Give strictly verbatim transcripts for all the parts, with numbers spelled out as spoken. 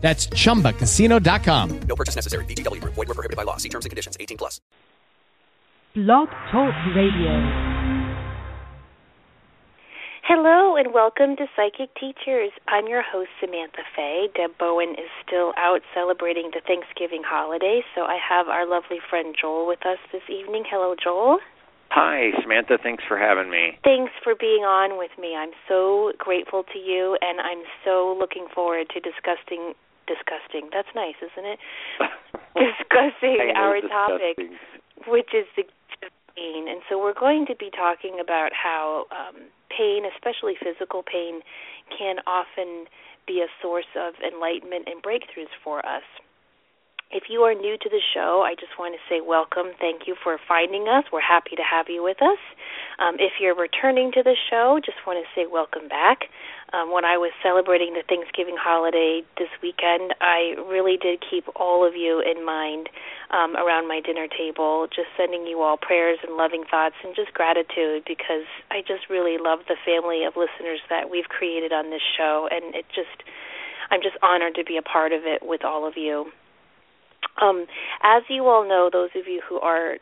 That's chumba casino dot com. No purchase necessary. V G W Group. Void where prohibited by law. See terms and conditions. eighteen plus. Blog Talk Radio. Hello and welcome to Psychic Teachers. I'm your host, Samantha Faye. Deb Bowen is still out celebrating the Thanksgiving holiday, so I have our lovely friend Joel with us this evening. Hello, Joel. Hi, Samantha. Thanks for having me. Thanks for being on with me. I'm so grateful to you, and I'm so looking forward to discussing... Disgusting. That's nice, isn't it? Discussing our disgusting. topic, which is the pain. And so we're going to be talking about how um, pain, especially physical pain, can often be a source of enlightenment and breakthroughs for us. If you are new to the show, I just want to say welcome. Thank you for finding us. We're happy to have you with us. Um, if you're returning to the show, just want to say welcome back. Um, when I was celebrating the Thanksgiving holiday this weekend, I really did keep all of you in mind um, around my dinner table, just sending you all prayers and loving thoughts and just gratitude, because I just really love the family of listeners that we've created on this show, and it just I'm just honored to be a part of it with all of you. Um, as you all know, those of you who are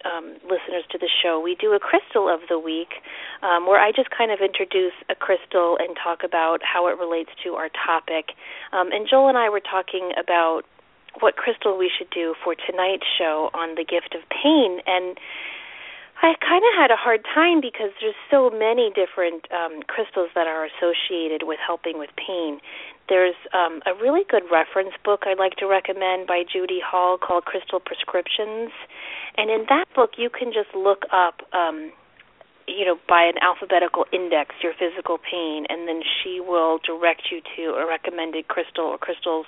Um, listeners to the show, we do a crystal of the week um, where I just kind of introduce a crystal and talk about how it relates to our topic. Um, and Joel and I were talking about what crystal we should do for tonight's show on the gift of pain, and I kind of had a hard time because there's so many different um, crystals that are associated with helping with pain. There's um, a really good reference book I'd like to recommend by Judy Hall called Crystal Prescriptions. And in that book, you can just look up, um, you know, by an alphabetical index, your physical pain, and then she will direct you to a recommended crystal or crystals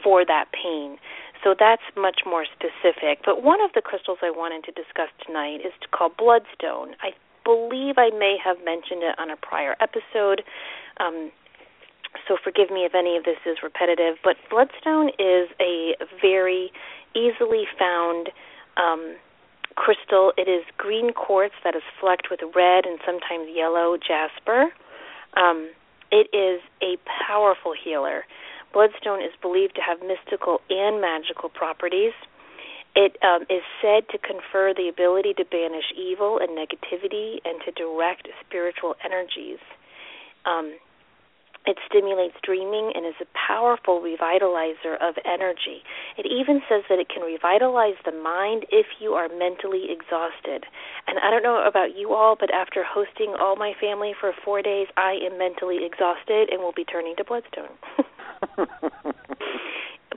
for that pain. So that's much more specific. But one of the crystals I wanted to discuss tonight is called Bloodstone. I believe I may have mentioned it on a prior episode. Um So forgive me if any of this is repetitive, but bloodstone is a very easily found um, crystal. It is green quartz that is flecked with red and sometimes yellow jasper. Um, it is a powerful healer. Bloodstone is believed to have mystical and magical properties. It um, is said to confer the ability to banish evil and negativity and to direct spiritual energies. Um It stimulates dreaming and is a powerful revitalizer of energy. It even says that it can revitalize the mind if you are mentally exhausted. And I don't know about you all, but after hosting all my family for four days, I am mentally exhausted and will be turning to Bloodstone.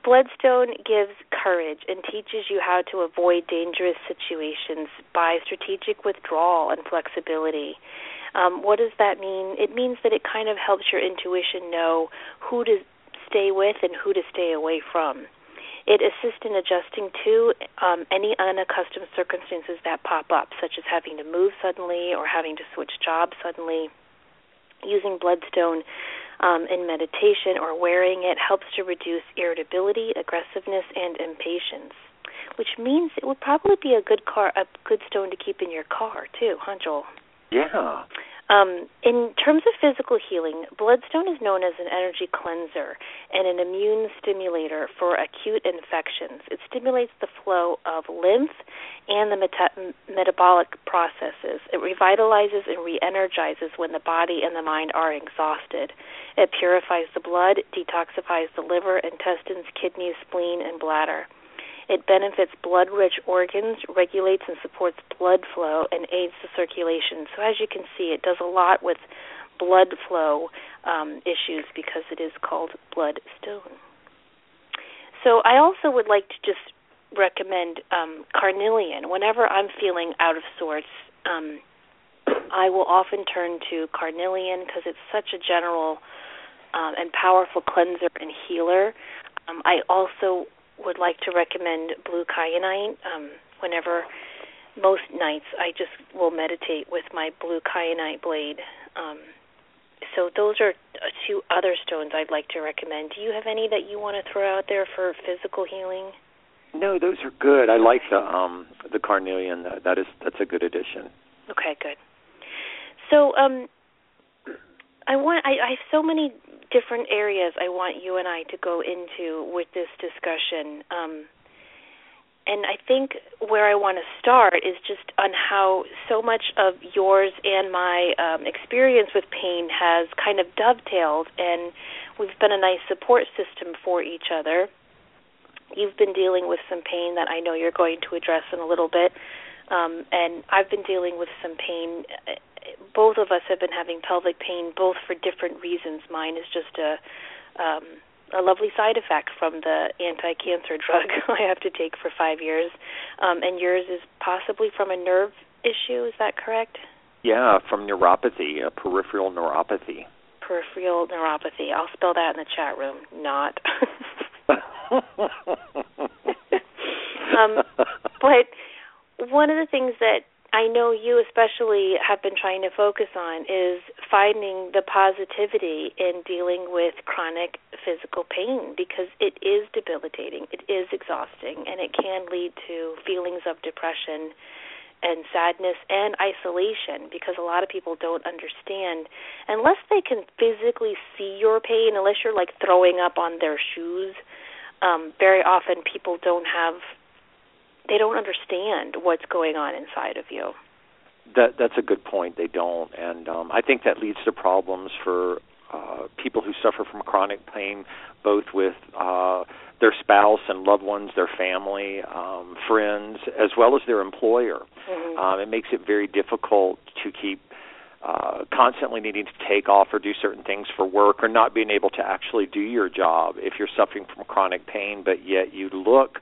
Bloodstone gives courage and teaches you how to avoid dangerous situations by strategic withdrawal and flexibility. Um, what does that mean? It means that it kind of helps your intuition know who to stay with and who to stay away from. It assists in adjusting to um, any unaccustomed circumstances that pop up, such as having to move suddenly or having to switch jobs suddenly. Using bloodstone um, in meditation or wearing it helps to reduce irritability, aggressiveness, and impatience, which means it would probably be a good car, a good stone to keep in your car, too, huh, Joel? Yeah. Um, in terms of physical healing, bloodstone is known as an energy cleanser and an immune stimulator for acute infections. It stimulates the flow of lymph and the meta- metabolic processes. It revitalizes and re-energizes when the body and the mind are exhausted. It purifies the blood, detoxifies the liver, intestines, kidneys, spleen, and bladder. It benefits blood-rich organs, regulates and supports blood flow, and aids the circulation. So as you can see, it does a lot with blood flow um, issues because it is called Bloodstone. So I also would like to just recommend um, carnelian. Whenever I'm feeling out of sorts, um, I will often turn to carnelian because it's such a general um, and powerful cleanser and healer. Um, I also would like to recommend blue kyanite. Um, whenever, most nights, I just will meditate with my blue kyanite blade. Um, so those are two other stones I'd like to recommend. Do you have any that you want to throw out there for physical healing? No, those are good. I like the um, the carnelian. That is that's a good addition. Okay, good. So um, I want I, I have so many different areas I want you and I to go into with this discussion, um, and I think where I want to start is just on how so much of yours and my um, experience with pain has kind of dovetailed, and we've been a nice support system for each other. You've been dealing with some pain that I know you're going to address in a little bit, um, and I've been dealing with some pain. Both of us have been having pelvic pain, both for different reasons. Mine is just a um, a lovely side effect from the anti-cancer drug I have to take for five years, um, and yours is possibly from a nerve issue. Is that correct? Yeah, from neuropathy, uh, peripheral neuropathy. Peripheral neuropathy. I'll spell that in the chat room. Not. um, but one of the things that I know you especially have been trying to focus on is finding the positivity in dealing with chronic physical pain, because it is debilitating, it is exhausting, and it can lead to feelings of depression and sadness and isolation, because a lot of people don't understand. Unless they can physically see your pain, unless you're like throwing up on their shoes, Um, very often people don't have, they don't understand what's going on inside of you. That, that's a good point. They don't. And um, I think that leads to problems for uh, people who suffer from chronic pain, both with uh, their spouse and loved ones, their family, um, friends, as well as their employer. Mm-hmm. Um, it makes it very difficult to keep Uh, constantly needing to take off or do certain things for work, or not being able to actually do your job if you're suffering from chronic pain, but yet you look,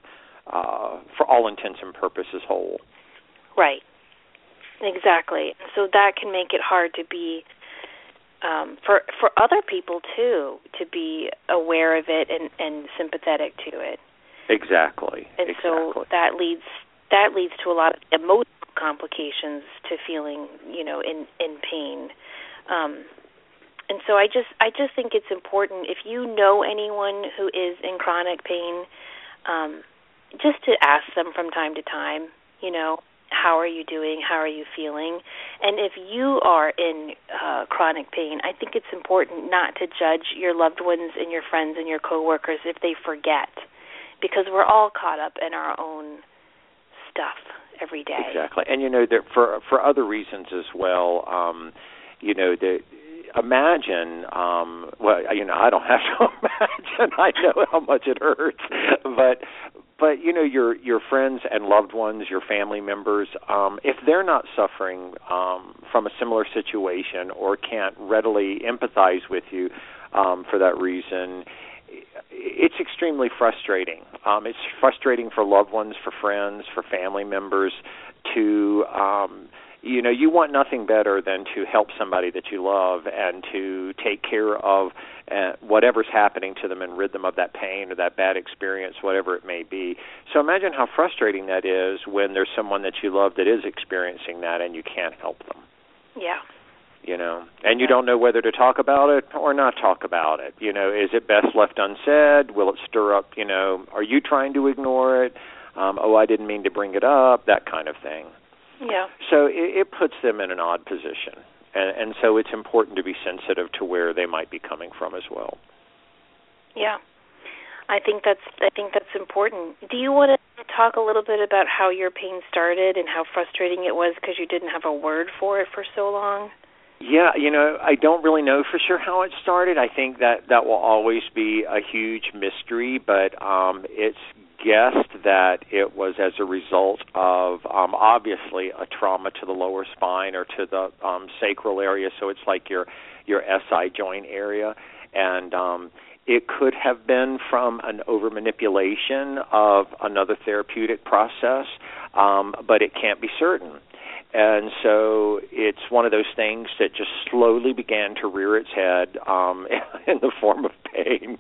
uh, for all intents and purposes, whole. Right. Exactly. So that can make it hard to be, um, for for other people, too, to be aware of it and, and sympathetic to it. Exactly. And exactly. so that leads that leads to a lot of emotional complications to feeling, you know, in, in pain. Um, and so I just I just think it's important, if you know anyone who is in chronic pain, um, just to ask them from time to time, you know, how are you doing? How are you feeling? And if you are in uh, chronic pain, I think it's important not to judge your loved ones and your friends and your coworkers if they forget, because we're all caught up in our own stuff every day. Exactly. And, you know, there, for for other reasons as well, um, you know, the, imagine, um, well, you know, I don't have to imagine. I know how much it hurts. But, but you know, your your friends and loved ones, your family members, um, if they're not suffering um, from a similar situation or can't readily empathize with you um, for that reason, it's extremely frustrating. Um, it's frustrating for loved ones, for friends, for family members to, um, you know, you want nothing better than to help somebody that you love and to take care of uh, whatever's happening to them and rid them of that pain or that bad experience, whatever it may be. So imagine how frustrating that is when there's someone that you love that is experiencing that and you can't help them. Yeah. You know, and you don't know whether to talk about it or not talk about it. You know, is it best left unsaid? Will it stir up, you know, are you trying to ignore it? Um, oh, I didn't mean to bring it up, that kind of thing. Yeah. So it, it puts them in an odd position. And, and so it's important to be sensitive to where they might be coming from as well. Yeah. I think that's I think that's important. Do you want to talk a little bit about how your pain started and how frustrating it was because you didn't have a word for it for so long? Yeah, you know, I don't really know for sure how it started. I think that that will always be a huge mystery, but um, it's guessed that it was as a result of, um, obviously, a trauma to the lower spine or to the um, sacral area, so it's like your, your S I joint area. And um, it could have been from an over-manipulation of another therapeutic process, um, but it can't be certain. And so it's one of those things that just slowly began to rear its head um, in the form of pain.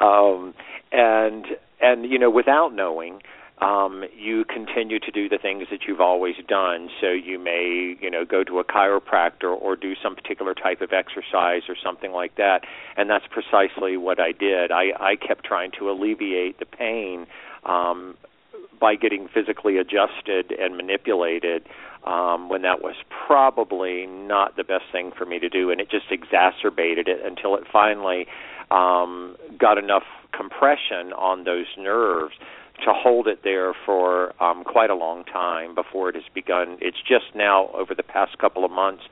Um, and, and you know, without knowing, um, you continue to do the things that you've always done. So you may, you know, go to a chiropractor or do some particular type of exercise or something like that. And that's precisely what I did. I, I kept trying to alleviate the pain um, by getting physically adjusted and manipulated. Um, when that was probably not the best thing for me to do, and it just exacerbated it until it finally um, got enough compression on those nerves to hold it there for um, quite a long time before it has begun. It's just now, over the past couple of months,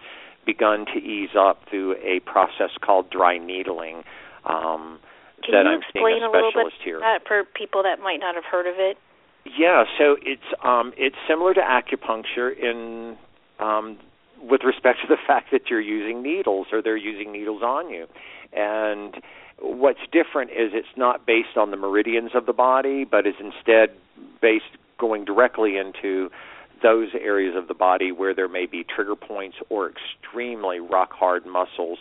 begun to ease up through a process called dry needling um, that I'm seeing a specialist here. Can you explain a little bit about that for people that might not have heard of it? Yeah, so it's um, it's similar to acupuncture in um, with respect to the fact that you're using needles or they're using needles on you. And what's different is it's not based on the meridians of the body, but is instead based going directly into those areas of the body where there may be trigger points or extremely rock-hard muscles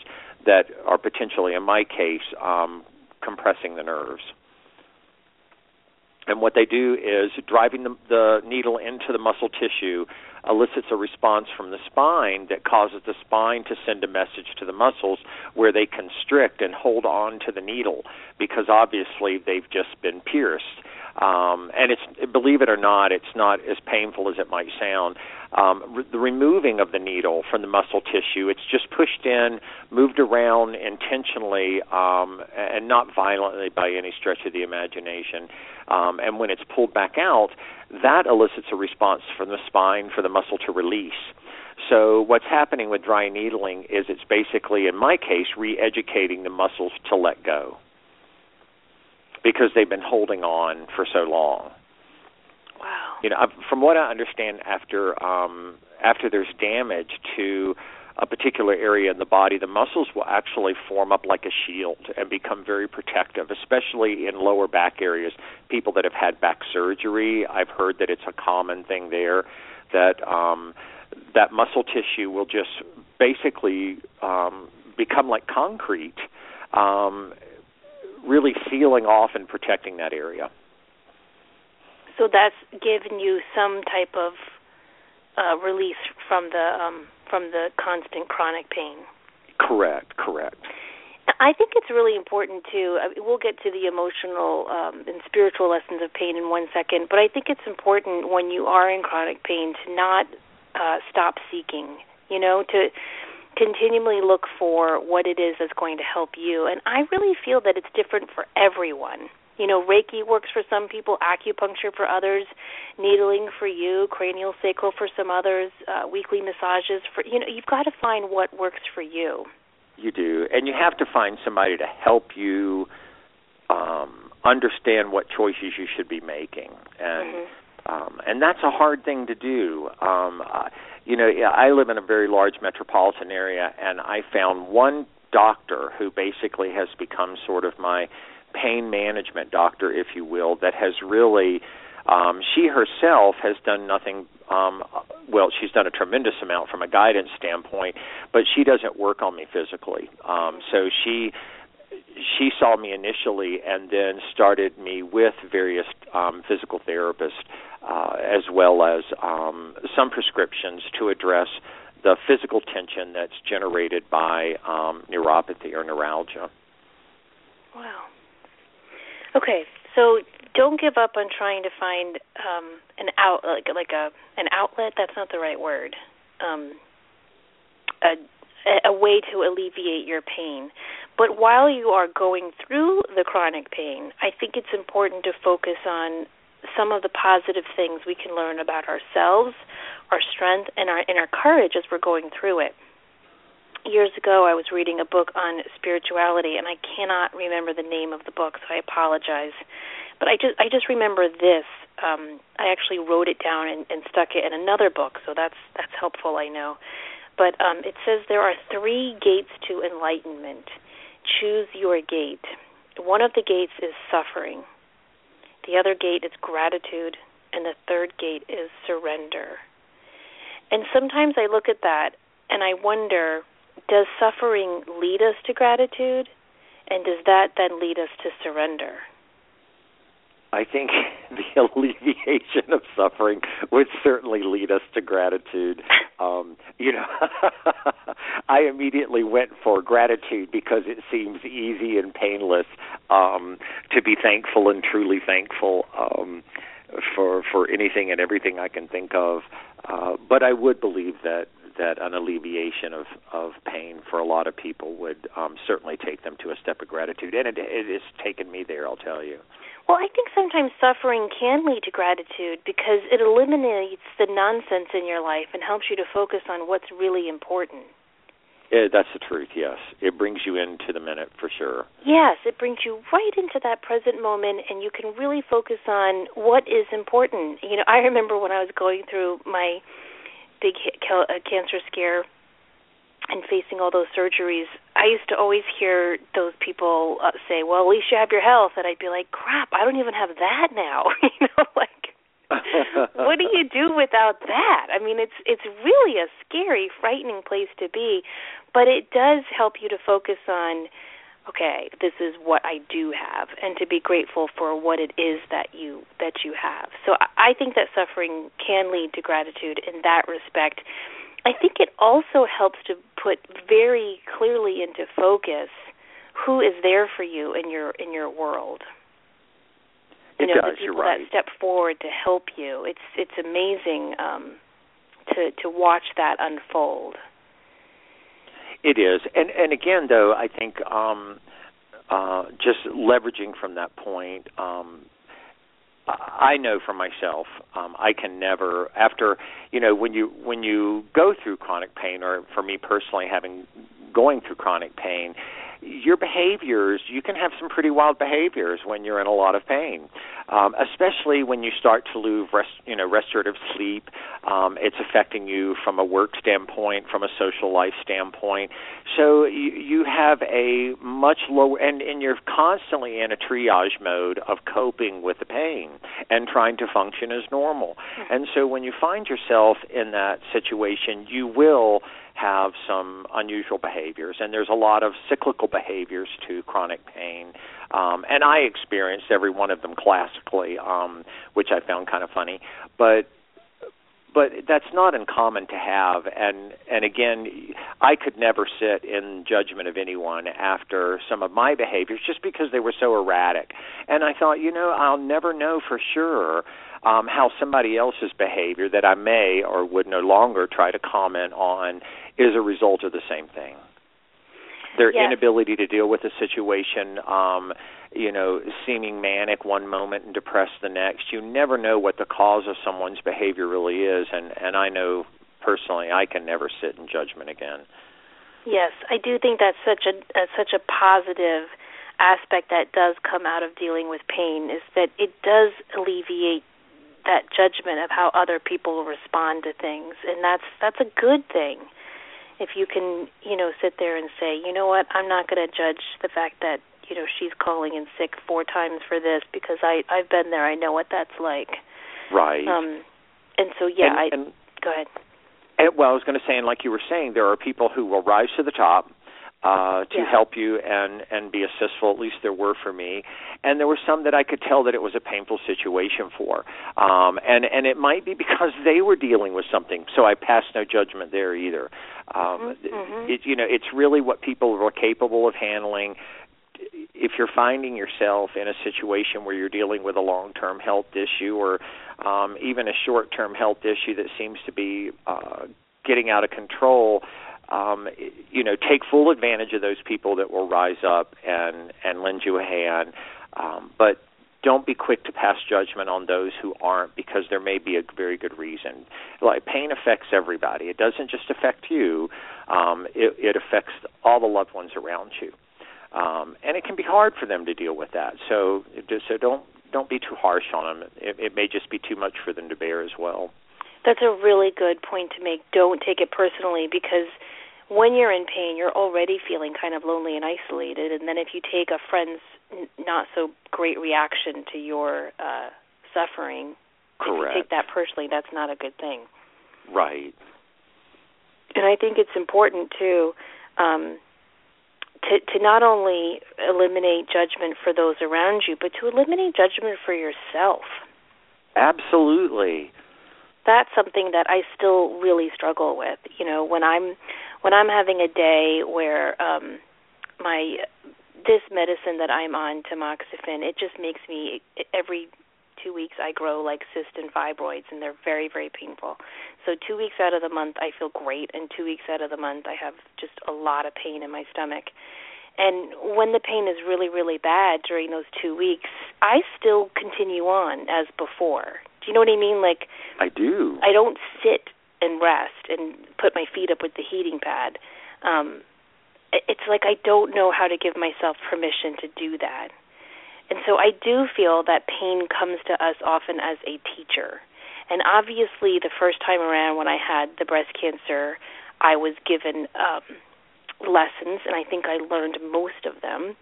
that are potentially, in my case, um, compressing the nerves. And what they do is driving the, the needle into the muscle tissue elicits a response from the spine that causes the spine to send a message to the muscles where they constrict and hold on to the needle because obviously they've just been pierced. Um, and it's, believe it or not, it's not as painful as it might sound. Um, re- the removing of the needle from the muscle tissue, it's just pushed in, moved around intentionally, um, and not violently by any stretch of the imagination. Um, and when it's pulled back out, that elicits a response from the spine for the muscle to release. So what's happening with dry needling is it's basically, in my case, re-educating the muscles to let go, because they've been holding on for so long. Wow. You know, from what I understand, after um, after there's damage to a particular area in the body, the muscles will actually form up like a shield and become very protective, especially in lower back areas. People that have had back surgery, I've heard that it's a common thing there, that um, that muscle tissue will just basically um, become like concrete, um really sealing off and protecting that area. So that's given you some type of uh, release from the um, from the constant chronic pain. Correct, correct. I think it's really important to, I mean, we'll get to the emotional um, and spiritual lessons of pain in one second, but I think it's important when you are in chronic pain to not uh, stop seeking, you know, to continually look for what it is that's going to help you. And I really feel that it's different for everyone. You know, Reiki works for some people, acupuncture for others, needling for you, cranial sacral for some others, uh, weekly massages for, you know, you've got to find what works for you. You do. And you have to find somebody to help you um, understand what choices you should be making. And mm-hmm. Um, and that's a hard thing to do. Um, uh, you know, I live in a very large metropolitan area, and I found one doctor who basically has become sort of my pain management doctor, if you will, that has really, um, she herself has done nothing, um, well, she's done a tremendous amount from a guidance standpoint, but she doesn't work on me physically. Um, so she... She saw me initially and then started me with various um, physical therapists uh, as well as um, some prescriptions to address the physical tension that's generated by um, neuropathy or neuralgia. Wow. Okay, so don't give up on trying to find um, an out like like a an outlet. That's not the right word. Um, a a way to alleviate your pain. But while you are going through the chronic pain, I think it's important to focus on some of the positive things we can learn about ourselves, our strength, and our and our courage as we're going through it. Years ago, I was reading a book on spirituality, and I cannot remember the name of the book, so I apologize. But I just I just remember this. Um, I actually wrote it down and, and stuck it in another book, so that's that's helpful, I know. But um, it says there are three gates to enlightenment. Choose your gate. One of the gates is suffering. The other gate is gratitude. And the third gate is surrender. And sometimes I look at that and I wonder, does suffering lead us to gratitude? And does that then lead us to surrender? I think the alleviation of suffering would certainly lead us to gratitude. Um, you know, I immediately went for gratitude because it seems easy and painless um, to be thankful and truly thankful um, for for anything and everything I can think of. Uh, but I would believe that, that an alleviation of, of pain for a lot of people would um, certainly take them to a step of gratitude. And it, it has taken me there, I'll tell you. Well, I think sometimes suffering can lead to gratitude because it eliminates the nonsense in your life and helps you to focus on what's really important. Yeah, that's the truth, yes. It brings you into the minute for sure. Yes, it brings you right into that present moment, and you can really focus on what is important. You know, I remember when I was going through my big cancer scare and facing all those surgeries, I used to always hear those people uh, say, well, at least you have your health. And I'd be like, crap, I don't even have that now. You know, like, what do you do without that? I mean, it's it's really a scary, frightening place to be. But it does help you to focus on, okay, this is what I do have, and to be grateful for what it is that you that you have. So I think that suffering can lead to gratitude in that respect. I think it also helps to put very clearly into focus who is there for you in your in your world. You it know, does, the people you're right. that step forward to help you. It's it's amazing um, to to watch that unfold. It is, and and again, though, I think um, uh, just leveraging from that point. Um, I know for myself, um, I can never, after, you know, when you when you go through chronic pain, or for me personally, having going through chronic pain, your behaviors, you can have some pretty wild behaviors when you're in a lot of pain, um, especially when you start to lose, rest, you know, restorative sleep. Um, it's affecting you from a work standpoint, from a social life standpoint. So you, you have a much lower, and, and you're constantly in a triage mode of coping with the pain and trying to function as normal. Mm-hmm. And so when you find yourself in that situation, you will have some unusual behaviors, and there's a lot of cyclical behaviors to chronic pain, um, and I experienced every one of them classically, um, which I found kind of funny, but but that's not uncommon to have, and, and again, I could never sit in judgment of anyone after some of my behaviors just because they were so erratic, and I thought, you know, I'll never know for sure um, how somebody else's behavior that I may or would no longer try to comment on is a result of the same thing. Their yes. inability to deal with a situation, um, you know, seeming manic one moment and depressed the next. You never know what the cause of someone's behavior really is, and, and I know personally I can never sit in judgment again. Yes, I do think that's such a uh, such a positive aspect that does come out of dealing with pain, is that it does alleviate that judgment of how other people respond to things, and that's that's a good thing. If you can, you know, sit there and say, you know what, I'm not going to judge the fact that, you know, she's calling in sick four times for this because I, I've been there. I know what that's like. Right. Um, and so, yeah, and, I and, go ahead. And, well, I was going to say, and like you were saying, there are people who will rise to the top uh, to yeah. help you and, and be assistful, at least there were for me. And there were some that I could tell that it was a painful situation for. Um, and, and it might be because they were dealing with something, so I passed no judgment there either. Um, mm-hmm. it, you know, it's really what people are capable of handling. If you're finding yourself in a situation where you're dealing with a long-term health issue or um, even a short-term health issue that seems to be uh, getting out of control, Um, you know, take full advantage of those people that will rise up and, and lend you a hand. Um, but don't be quick to pass judgment on those who aren't, because there may be a very good reason. Like, pain affects everybody. It doesn't just affect you. Um, it, it affects all the loved ones around you. Um, and it can be hard for them to deal with that. So, so don't don't be too harsh on them. It, it may just be too much for them to bear as well. That's a really good point to make. Don't take it personally, because when you're in pain, you're already feeling kind of lonely and isolated, and then if you take a friend's not-so-great reaction to your uh, suffering, correct, if you take that personally, that's not a good thing. Right. And I think it's important, too, um, to, to not only eliminate judgment for those around you, but to eliminate judgment for yourself. Absolutely. That's something that I still really struggle with. You know, when I'm when I'm having a day where um, my this medicine that I'm on, tamoxifen, it just makes me, every two weeks I grow like cysts and fibroids, and they're very, very painful. So two weeks out of the month I feel great, and two weeks out of the month I have just a lot of pain in my stomach. And when the pain is really, really bad during those two weeks, I still continue on as before. Do you know what I mean? Like, I do. I don't sit and rest and put my feet up with the heating pad. Um, it's like I don't know how to give myself permission to do that. And so I do feel that pain comes to us often as a teacher. And obviously the first time around when I had the breast cancer, I was given um, lessons, and I think I learned most of them,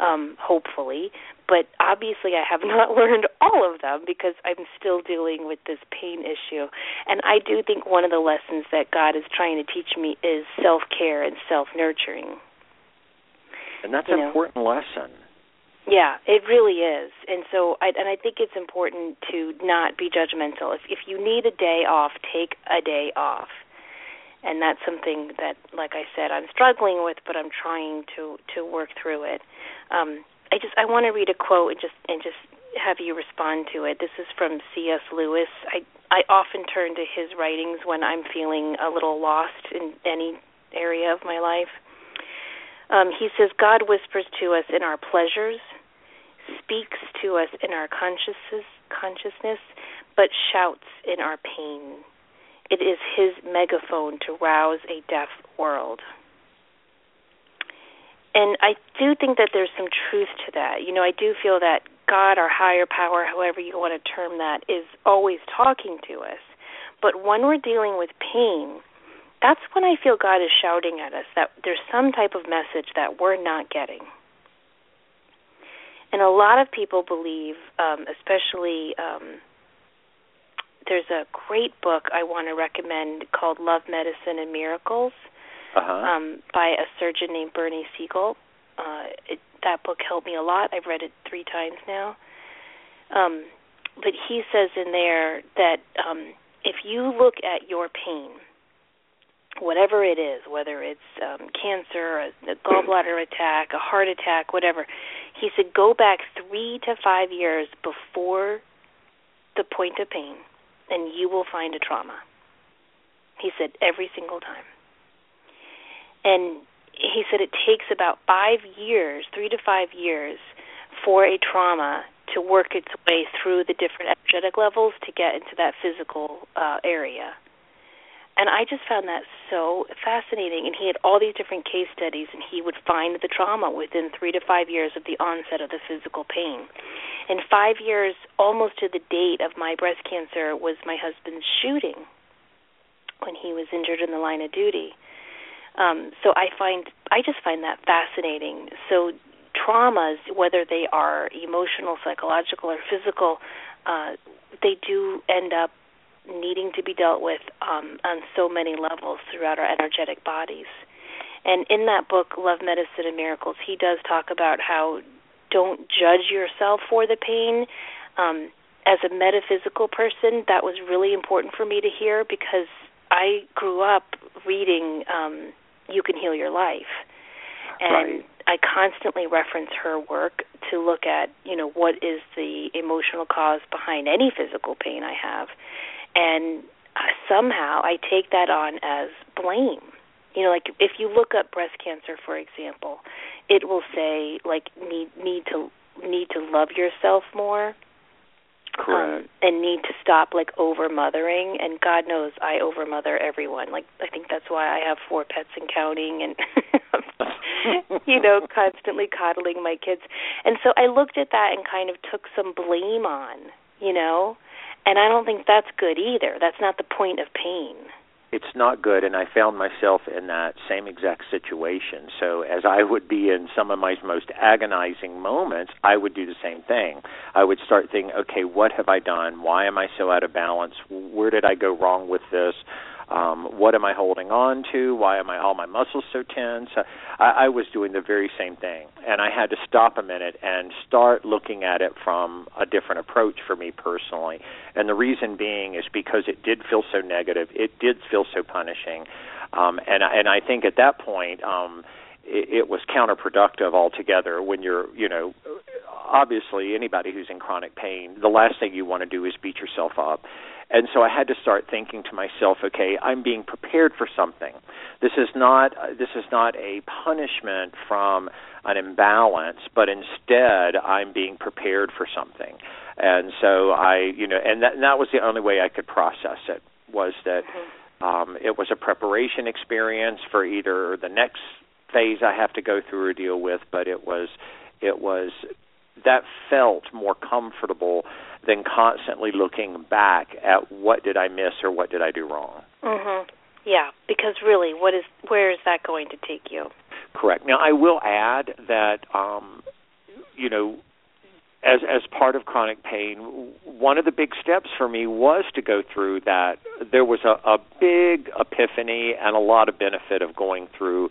um, hopefully. But obviously I have not learned all of them because I'm still dealing with this pain issue. And I do think one of the lessons that God is trying to teach me is self-care and self-nurturing. And that's an important lesson. Yeah, it really is. And so I, and I think it's important to not be judgmental. If if you need a day off, take a day off. And that's something that, like I said, I'm struggling with, but I'm trying to, to work through it. Um, I just I want to read a quote and just and just have you respond to it. This is from C S. Lewis. I I often turn to his writings when I'm feeling a little lost in any area of my life. Um, he says, God whispers to us in our pleasures, speaks to us in our consciousness, consciousness, but shouts in our pain. It is his megaphone to rouse a deaf world. And I do think that there's some truth to that. You know, I do feel that God, our higher power, however you want to term that, is always talking to us. But when we're dealing with pain, that's when I feel God is shouting at us, that there's some type of message that we're not getting. And a lot of people believe, um, especially um, there's a great book I want to recommend called Love Medicine and Miracles, uh-huh. um, by a surgeon named Bernie Siegel. Uh, it, that book helped me a lot. I've read it three times now. Um, but he says in there that um, if you look at your pain, whatever it is, whether it's um, cancer, a gallbladder attack, a heart attack, whatever, he said go back three to five years before the point of pain, and you will find a trauma. He said every single time. And he said it takes about five years, three to five years, for a trauma to work its way through the different energetic levels to get into that physical uh, area. And I just found that so fascinating. And he had all these different case studies, and he would find the trauma within three to five years of the onset of the physical pain. And five years, almost to the date of my breast cancer, was my husband's shooting when he was injured in the line of duty. Um, so I find I just find that fascinating. So traumas, whether they are emotional, psychological, or physical, uh, they do end up needing to be dealt with um, on so many levels throughout our energetic bodies. And in that book, Love, Medicine, and Miracles, he does talk about how don't judge yourself for the pain. Um, as a metaphysical person, that was really important for me to hear because I grew up reading um, You Can Heal Your Life. And right. I constantly reference her work to look at, you know, what is the emotional cause behind any physical pain I have. And somehow I take that on as blame. You know, like if you look up breast cancer, for example, it will say like need need to need to love yourself more, Correct. Um, and need to stop, like, over-mothering. And God knows I over-mother everyone. Like, I think that's why I have four pets and counting and, you know, constantly coddling my kids. And so I looked at that and kind of took some blame on, you know. And I don't think that's good either. That's not the point of pain. It's not good, and I found myself in that same exact situation. So as I would be in some of my most agonizing moments, I would do the same thing. I would start thinking, okay, what have I done? Why am I so out of balance? Where did I go wrong with this? Um, what am I holding on to? Why am I all my muscles so tense? I, I was doing the very same thing, and I had to stop a minute and start looking at it from a different approach for me personally. And the reason being is because it did feel so negative. It did feel so punishing, um, and and I think at that point um, it, it was counterproductive altogether. When you're, you know, obviously anybody who's in chronic pain, the last thing you want to do is beat yourself up. And so I had to start thinking to myself, okay, I'm being prepared for something. This is not uh, this is not a punishment from an imbalance, but instead I'm being prepared for something. And so I, you know, and that, and that was the only way I could process it, was that um, it was a preparation experience for either the next phase I have to go through or deal with, but it was it was that felt more comfortable than constantly looking back at what did I miss or what did I do wrong. Mm-hmm. Yeah, because really, what is where is that going to take you? Correct. Now, I will add that, um, you know, as as part of chronic pain, one of the big steps for me was to go through that. There was a, a big epiphany and a lot of benefit of going through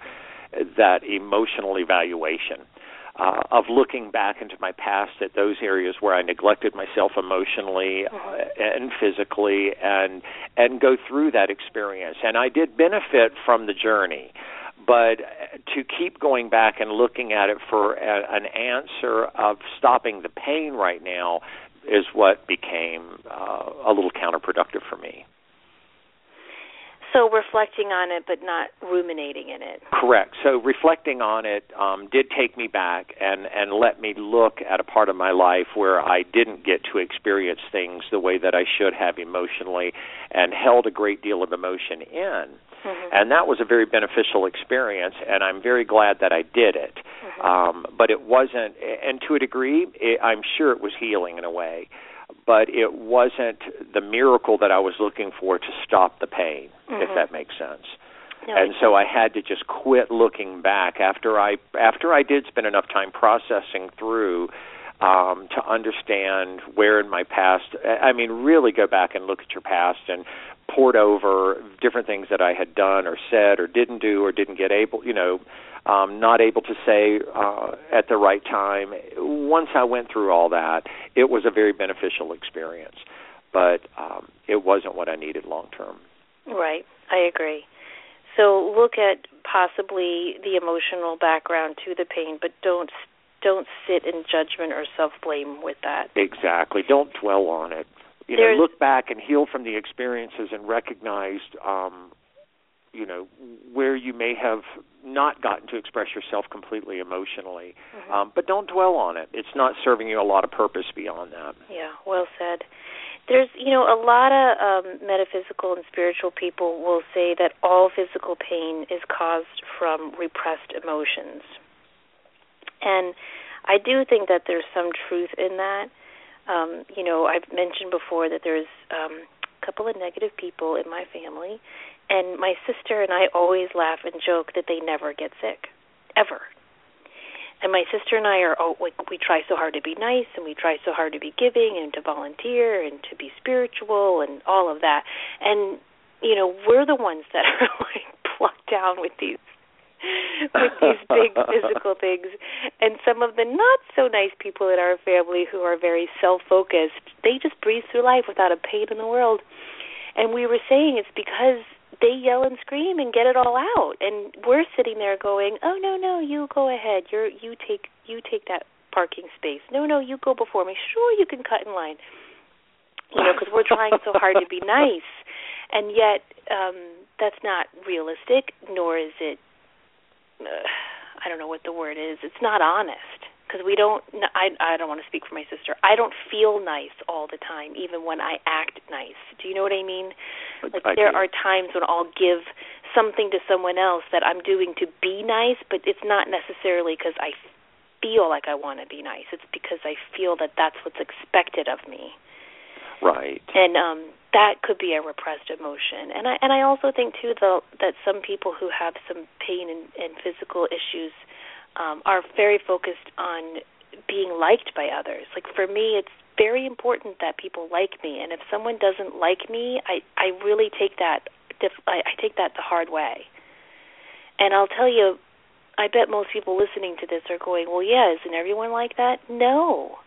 that emotional evaluation. Uh, of looking back into my past at those areas where I neglected myself emotionally uh, and physically, and and go through that experience. And I did benefit from the journey, but to keep going back and looking at it for a, an answer of stopping the pain right now is what became uh, a little counterproductive for me. So reflecting on it but not ruminating in it. Correct. So reflecting on it um, did take me back and, and let me look at a part of my life where I didn't get to experience things the way that I should have emotionally and held a great deal of emotion in. Mm-hmm. And that was a very beneficial experience, and I'm very glad that I did it. Mm-hmm. Um, but it wasn't, and to a degree, it, I'm sure it was healing in a way. But it wasn't the miracle that I was looking for to stop the pain, mm-hmm. if that makes sense. No, and so I had to just quit looking back after I after I did spend enough time processing through um, to understand where in my past, I mean, really go back and look at your past and poured over different things that I had done or said or didn't do or didn't get able, you know, Um, not able to say uh, at the right time. Once I went through all that, it was a very beneficial experience, but um, it wasn't what I needed long term. Right, I agree. So look at possibly the emotional background to the pain, but don't don't sit in judgment or self blame with that. Exactly. Don't dwell on it. You There's, know, look back and heal from the experiences and recognize. Um, you know, where you may have not gotten to express yourself completely emotionally. Mm-hmm. Um, but don't dwell on it. It's not serving you a lot of purpose beyond that. Yeah, well said. There's, you know, a lot of um, metaphysical and spiritual people will say that all physical pain is caused from repressed emotions. And I do think that there's some truth in that. Um, you know, I've mentioned before that there's um, a couple of negative people in my family. And my sister and I always laugh and joke that they never get sick, ever. And my sister and I are, oh, we, we try so hard to be nice, and we try so hard to be giving and to volunteer and to be spiritual and all of that. And, you know, we're the ones that are like plucked down with these with these big physical things. And some of the not-so-nice people in our family who are very self-focused, they just breeze through life without a pain in the world. And we were saying it's because they yell and scream and get it all out, and we're sitting there going, "Oh no, no, you go ahead. You you take you take that parking space. No, no, you go before me. Sure, you can cut in line. You know, because we're trying so hard to be nice, and yet um, that's not realistic. Nor is it. Uh, I don't know what the word is. It's not honest. because we don't, I, I don't want to speak for my sister. I don't feel nice all the time, even when I act nice. Do you know what I mean? Like I there do. Are times when I'll give something to someone else that I'm doing to be nice, but it's not necessarily because I feel like I want to be nice. It's because I feel that that's what's expected of me. Right. And um, that could be a repressed emotion. And I and I also think, too, the, that some people who have some pain and, and physical issues um, are very focused on being liked by others. Like, for me, it's very important that people like me. And if someone doesn't like me, I, I really take that I, I take that the hard way. And I'll tell you, I bet most people listening to this are going, well, yeah, isn't everyone like that? No.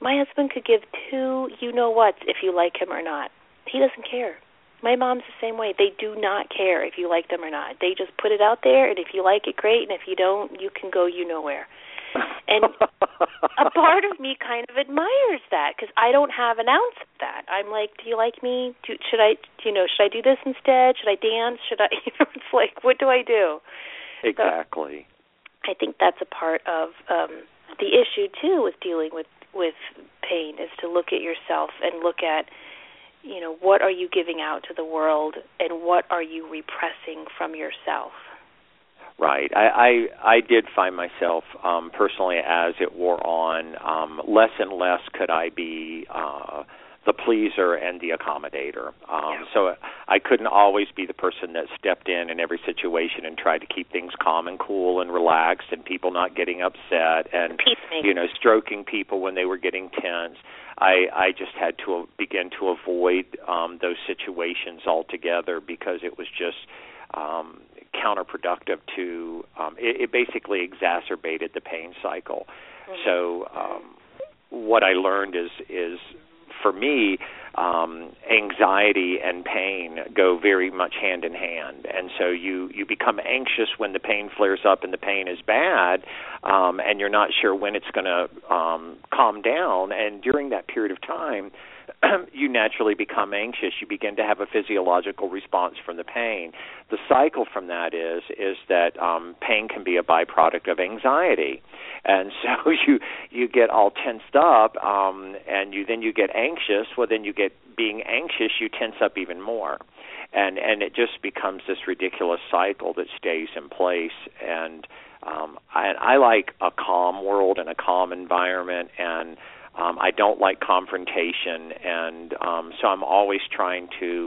My husband could give two you-know-whats if you like him or not. He doesn't care. My mom's the same way. They do not care if you like them or not. They just put it out there, and if you like it, great, and if you don't, you can go you-know-where. And a part of me kind of admires that because I don't have an ounce of that. I'm like, do you like me? Do, should I, you know, should I do this instead? Should I dance? Should I, you know, it's like, what do I do? Exactly. So I think that's a part of um, the issue, too, with dealing with with pain is to look at yourself and look at, you know, what are you giving out to the world and what are you repressing from yourself? Right. I, I, I did find myself um, personally as it wore on, um, less and less could I be uh, the pleaser and the accommodator. Um, yeah. So I couldn't always be the person that stepped in in every situation and tried to keep things calm and cool and relaxed and people not getting upset and, you know, stroking people when they were getting tense. I, I just had to begin to avoid um, those situations altogether because it was just um, – counterproductive to um, it, it basically exacerbated the pain cycle. Mm-hmm. So um, what I learned is is for me um, anxiety and pain go very much hand in hand, and so you you become anxious when the pain flares up and the pain is bad um, and you're not sure when it's going to um, calm down, and during that period of time you naturally become anxious. You begin to have a physiological response from the pain. The cycle from that is is that um, pain can be a byproduct of anxiety, and so you you get all tensed up, um, and you then you get anxious. Well, then you get being anxious, you tense up even more, and and it just becomes this ridiculous cycle that stays in place. And um, I, I like a calm world and a calm environment, and Um, I don't like confrontation, and um, so I'm always trying to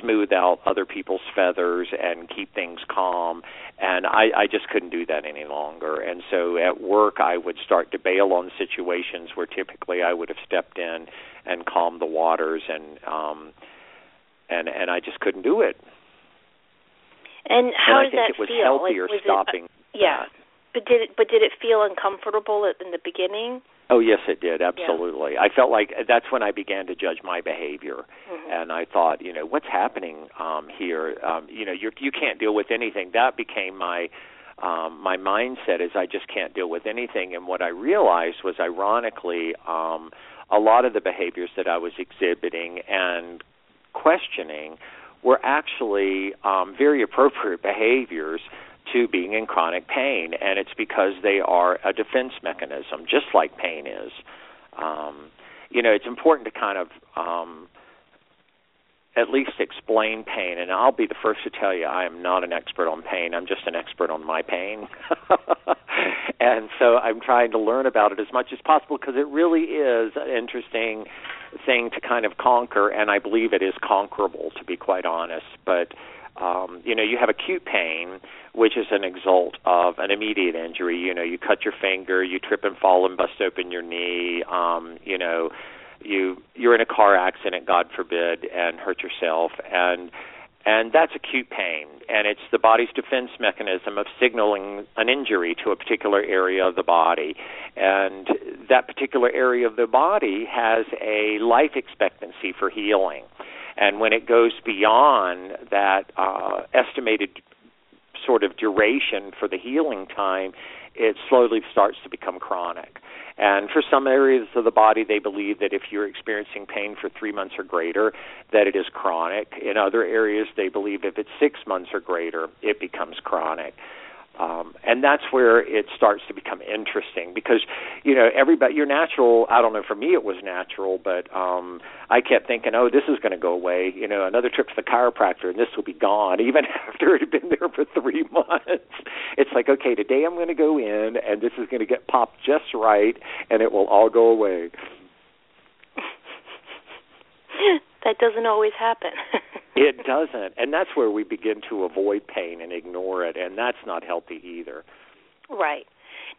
smooth out other people's feathers and keep things calm, and I, I just couldn't do that any longer. And so at work I would start to bail on situations where typically I would have stepped in and calmed the waters, and um, and, and I just couldn't do it. And how and does that feel? I think it was healthier like, was stopping it, uh, yeah, that. But did it, but did it feel uncomfortable in the beginning? Oh, yes, it did. Absolutely. Yeah. I felt like that's when I began to judge my behavior. Mm-hmm. And I thought, you know, what's happening um, here? Um, you know, you're, you can't deal with anything. That became my um, my mindset is I just can't deal with anything. And what I realized was, ironically, um, a lot of the behaviors that I was exhibiting and questioning were actually um, very appropriate behaviors to being in chronic pain, and it's because they are a defense mechanism, just like pain is. Um, you know, it's important to kind of um, at least explain pain, and I'll be the first to tell you I am not an expert on pain. I'm just an expert on my pain. And so I'm trying to learn about it as much as possible because it really is an interesting thing to kind of conquer, and I believe it is conquerable, to be quite honest. But Um, you know, you have acute pain, which is an result of an immediate injury. You know, you cut your finger, you trip and fall and bust open your knee. Um, you know, you you're in a car accident, God forbid, and hurt yourself, and and that's acute pain. And it's the body's defense mechanism of signaling an injury to a particular area of the body, and that particular area of the body has a life expectancy for healing. And when it goes beyond that uh, estimated sort of duration for the healing time, it slowly starts to become chronic. And for some areas of the body, they believe that if you're experiencing pain for three months or greater, that it is chronic. In other areas, they believe if it's six months or greater, it becomes chronic. Um, and that's where it starts to become interesting because, you know, everybody, your natural, I don't know, for me it was natural, but um, I kept thinking, oh, this is going to go away. You know, another trip to the chiropractor and this will be gone, even after it had been there for three months. It's like, okay, today I'm going to go in and this is going to get popped just right and it will all go away. That doesn't always happen. It doesn't, and that's where we begin to avoid pain and ignore it, and that's not healthy either. Right.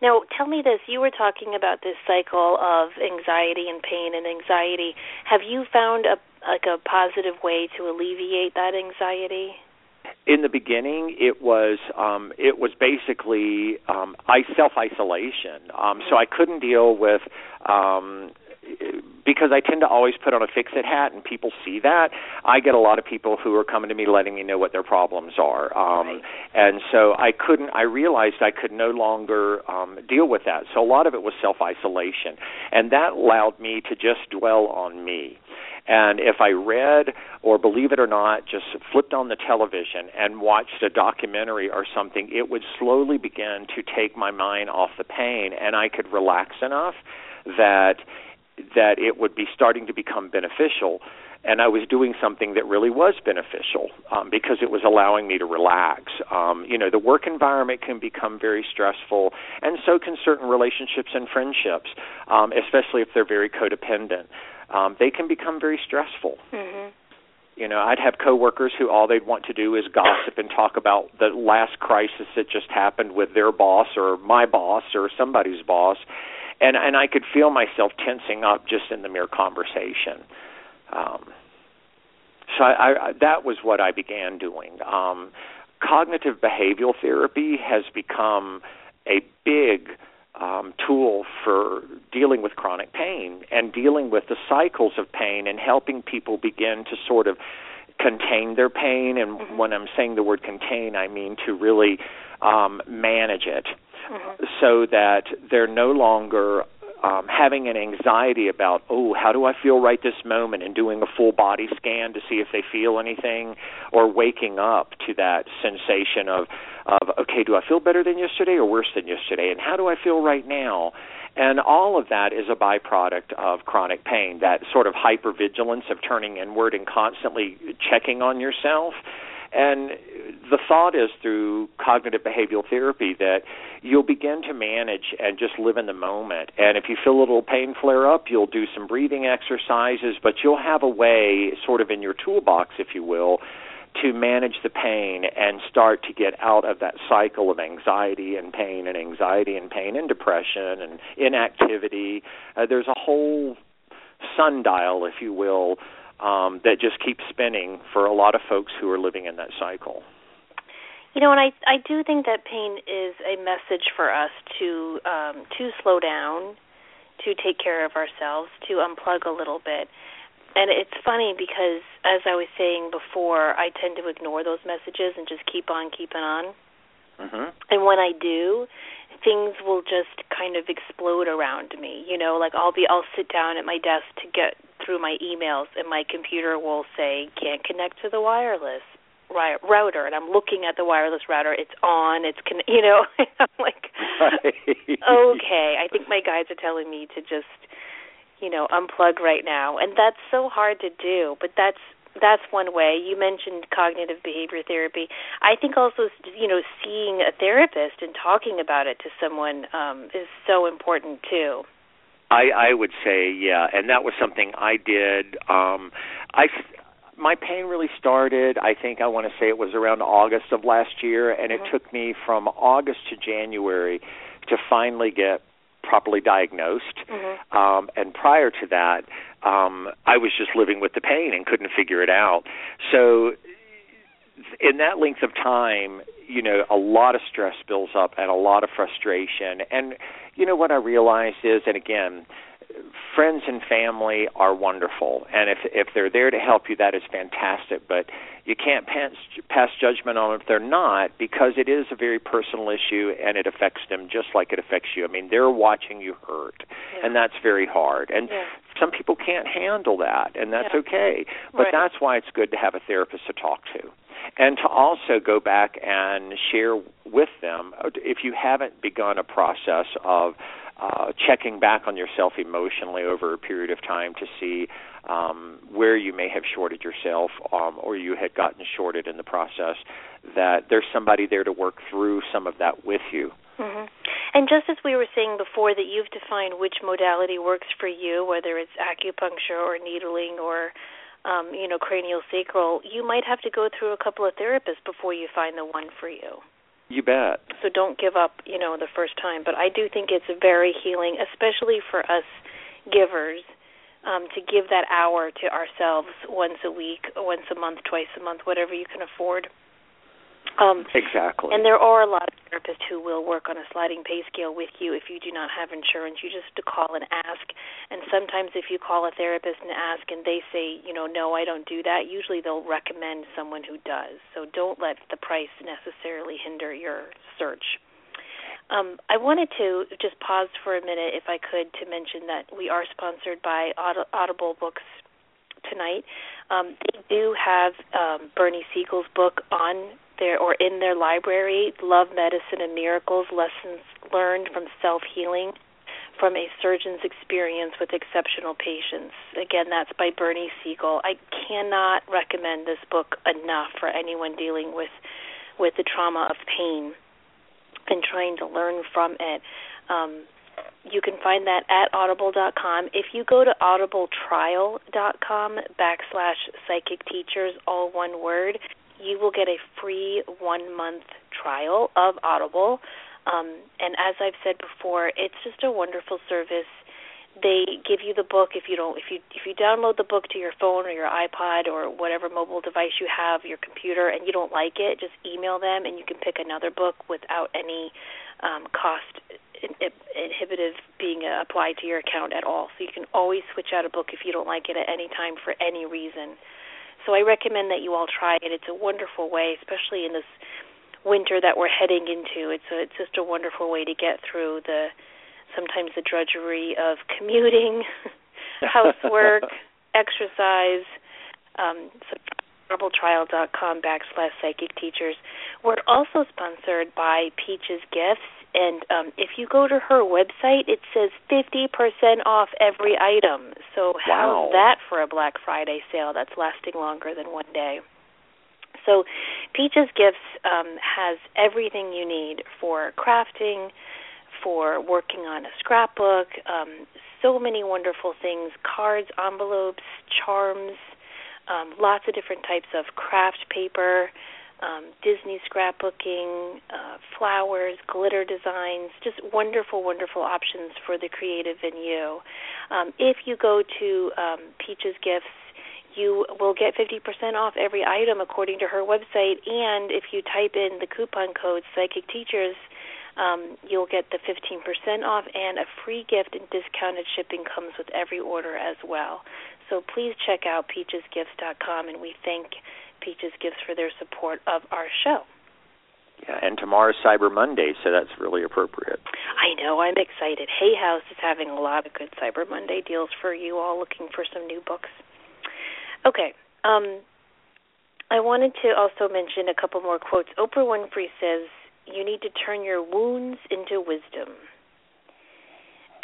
Now, tell me this. You were talking about this cycle of anxiety and pain and anxiety. Have you found a like a positive way to alleviate that anxiety? In the beginning, it was um, it was basically um, self-isolation, um, so I couldn't deal with um, – because I tend to always put on a fix-it hat and people see that, I get a lot of people who are coming to me letting me know what their problems are. Um, right. And so I couldn't, I realized I could no longer um, deal with that. So a lot of it was self-isolation. And that allowed me to just dwell on me. And if I read, or believe it or not, just flipped on the television and watched a documentary or something, it would slowly begin to take my mind off the pain and I could relax enough that that it would be starting to become beneficial, and I was doing something that really was beneficial um, because it was allowing me to relax. Um, you know, the work environment can become very stressful, and so can certain relationships and friendships, um, especially if they're very codependent. Um, they can become very stressful. Mm-hmm. You know, I'd have coworkers who all they'd want to do is gossip and talk about the last crisis that just happened with their boss or my boss or somebody's boss, And and I could feel myself tensing up just in the mere conversation. Um, so I, I, that was what I began doing. Um, cognitive behavioral therapy has become a big um, tool for dealing with chronic pain and dealing with the cycles of pain and helping people begin to sort of contain their pain. And mm-hmm. when I'm saying the word contain, I mean to really um, manage it. Mm-hmm. So that they're no longer um, having an anxiety about, oh, how do I feel right this moment, and doing a full body scan to see if they feel anything, or waking up to that sensation of, of okay, do I feel better than yesterday or worse than yesterday, and how do I feel right now? And all of that is a byproduct of chronic pain, that sort of hypervigilance of turning inward and constantly checking on yourself. And the thought is through cognitive behavioral therapy that you'll begin to manage and just live in the moment. And if you feel a little pain flare up, you'll do some breathing exercises, but you'll have a way sort of in your toolbox, if you will, to manage the pain and start to get out of that cycle of anxiety and pain and anxiety and pain and depression and inactivity. Uh, there's a whole sundial, if you will, Um, that just keeps spinning for a lot of folks who are living in that cycle. You know, and I, I do think that pain is a message for us to um, to slow down, to take care of ourselves, to unplug a little bit. And it's funny because, as I was saying before, I tend to ignore those messages and just keep on keeping on. Mm-hmm. And when I do, things will just kind of explode around me. You know, like I'll be, I'll sit down at my desk to get through my emails, and my computer will say, can't connect to the wireless ri- router. And I'm looking at the wireless router. It's on. It's, con- you know, I'm like, right. Okay, I think my guides are telling me to just, you know, unplug right now. And that's so hard to do, but that's, That's one way. You mentioned cognitive behavior therapy. I think also, you know, seeing a therapist and talking about it to someone um, is so important too. I, I would say, yeah, and that was something I did. Um, I my pain really started, I think I want to say it was around August of last year, and it mm-hmm. took me from August to January to finally get properly diagnosed, mm-hmm. um, and prior to that, um, I was just living with the pain and couldn't figure it out. So in that length of time, you know, a lot of stress builds up and a lot of frustration. And, you know, what I realized is, and again, friends and family are wonderful, and if if they're there to help you, that is fantastic, but you can't pass, pass judgment on them if they're not, because it is a very personal issue, and it affects them just like it affects you. I mean, they're watching you hurt, yeah. and that's very hard, and yeah. some people can't handle that, and that's yeah. okay, but right. that's why it's good to have a therapist to talk to. and to also go back and share with them, if you haven't begun a process of uh, checking back on yourself emotionally over a period of time to see um, where you may have shorted yourself um, or you had gotten shorted in the process, that there's somebody there to work through some of that with you. Mm-hmm. And just as we were saying before that you've defined which modality works for you, whether it's acupuncture or needling or um, you know, cranial sacral, you might have to go through a couple of therapists before you find the one for you. You bet. So don't give up, you know, the first time. But I do think it's very healing, especially for us givers, um, to give that hour to ourselves once a week, once a month, twice a month, whatever you can afford. Um, exactly. And there are a lot of therapists who will work on a sliding pay scale with you. If you do not have insurance, you just have to call and ask. And sometimes if you call a therapist and ask and they say, you know, no, I don't do that, usually they'll recommend someone who does. So don't let the price necessarily hinder your search. Um, I wanted to just pause for a minute, if I could, to mention that we are sponsored by Aud- Audible Books tonight. Um, they do have um, Bernie Siegel's book on Their, or in their library, Love Medicine and Miracles, Lessons Learned from Self-Healing from a Surgeon's Experience with Exceptional Patients. Again, that's by Bernie Siegel. I cannot recommend this book enough for anyone dealing with, with the trauma of pain and trying to learn from it. Um, you can find that at audible dot com. If you go to audibletrial.com backslash psychic teachers, all one word, you will get a free one-month trial of Audible. Um, and as I've said before, it's just a wonderful service. They give you the book. If you don't, if you if you download the book to your phone or your iPod or whatever mobile device you have, your computer, and you don't like it, just email them, and you can pick another book without any um, cost inhibitive being applied to your account at all. So you can always switch out a book if you don't like it at any time for any reason. So I recommend that you all try it. It's a wonderful way, especially in this winter that we're heading into. It's a, it's just a wonderful way to get through the sometimes the drudgery of commuting, housework, exercise. Um, so audibletrial.com backslash psychic teachers. We're also sponsored by Peaches Gifts, and um, if you go to her website, it says fifty percent off every item. So how's wow. that for a Black Friday sale that's lasting longer than one day? So Peaches Gifts um, has everything you need for crafting, for working on a scrapbook, um, so many wonderful things, cards, envelopes, charms, um, lots of different types of craft paper, Um, Disney scrapbooking, uh, flowers, glitter designs, just wonderful, wonderful options for the creative in you. Um, if you go to um, Peaches Gifts, you will get fifty percent off every item according to her website, and if you type in the coupon code Psychic Teachers, um, you'll get the fifteen percent off, and a free gift and discounted shipping comes with every order as well. So please check out peaches gifts dot com, and we thank Peaches Gifts for their support of our show. Yeah, and tomorrow's Cyber Monday, so that's really appropriate. I know, I'm excited. Hay House is having a lot of good Cyber Monday deals for you all looking for some new books. Okay, um, I wanted to also mention a couple more quotes. Oprah Winfrey says, "You need to turn your wounds into wisdom."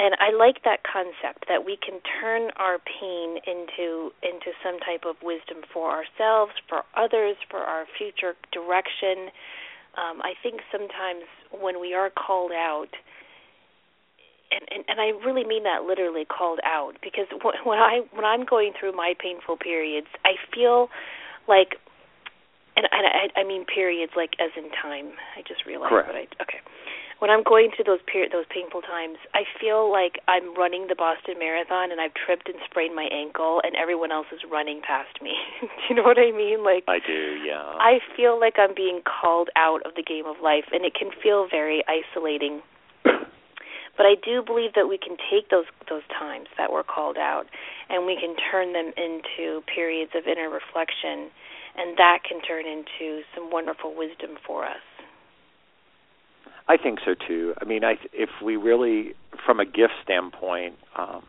And I like that concept, that we can turn our pain into into some type of wisdom for ourselves, for others, for our future direction. Um, I think sometimes when we are called out, and, and, and I really mean that literally called out, because when, I, when I'm going through my painful periods, I feel like, and, and I, I mean periods like as in time. I just realized Correct. what I, okay. When I'm going through those period, those painful times, I feel like I'm running the Boston Marathon and I've tripped and sprained my ankle and everyone else is running past me. Do you know what I mean? Like I do, yeah. I feel like I'm being called out of the game of life, and it can feel very isolating. But I do believe that we can take those those times that we're called out and we can turn them into periods of inner reflection, and that can turn into some wonderful wisdom for us. I think so, too. I mean, I, if we really, from a gift standpoint, um,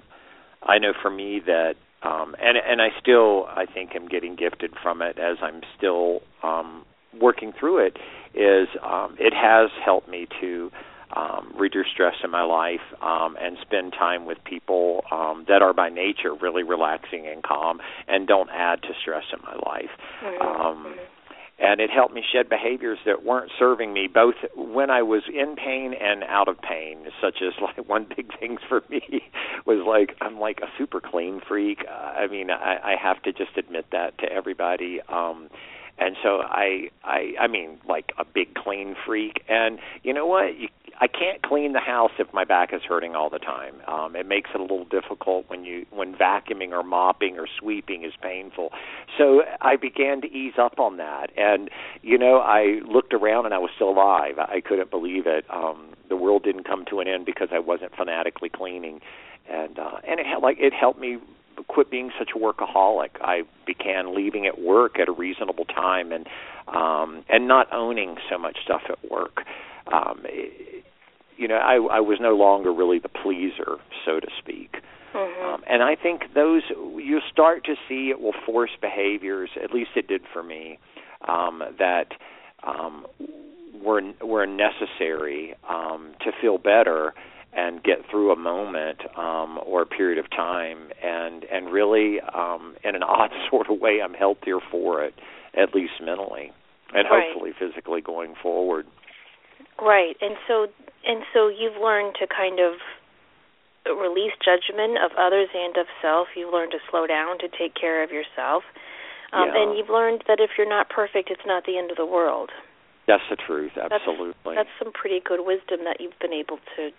I know for me that Um, and and I still, I think, am getting gifted from it as I'm still um, working through it, is um, it has helped me to um, reduce stress in my life um, and spend time with people um, that are by nature really relaxing and calm and don't add to stress in my life. Mm-hmm. Um, and it helped me shed behaviors that weren't serving me, both when I was in pain and out of pain, such as, like, one big thing for me was, like, I'm like a super clean freak. Uh, I mean, I, I have to just admit that to everybody. Um, and so I, I, I mean, like a big clean freak. And you know what? You, I can't clean the house if my back is hurting all the time. Um, it makes it a little difficult when you when vacuuming or mopping or sweeping is painful. So I began to ease up on that. And, you know, I looked around and I was still alive. I couldn't believe it. Um, the world didn't come to an end because I wasn't fanatically cleaning. And uh, and it like it helped me quit being such a workaholic. I began leaving at work at a reasonable time and um, and not owning so much stuff at work. Um, it, you know, I, I was no longer really the pleaser, so to speak. Mm-hmm. Um, and I think those, you start to see it will force behaviors, at least it did for me, um, that um, were, were necessary um, to feel better and get through a moment um, or a period of time. And, and really, um, in an odd sort of way, I'm healthier for it, at least mentally, and right. hopefully physically going forward. Right, and so and so you've learned to kind of release judgment of others and of self. You've learned to slow down, to take care of yourself. Um, yeah. And you've learned that if you're not perfect, it's not the end of the world. That's the truth, absolutely. That's, that's some pretty good wisdom that you've been able to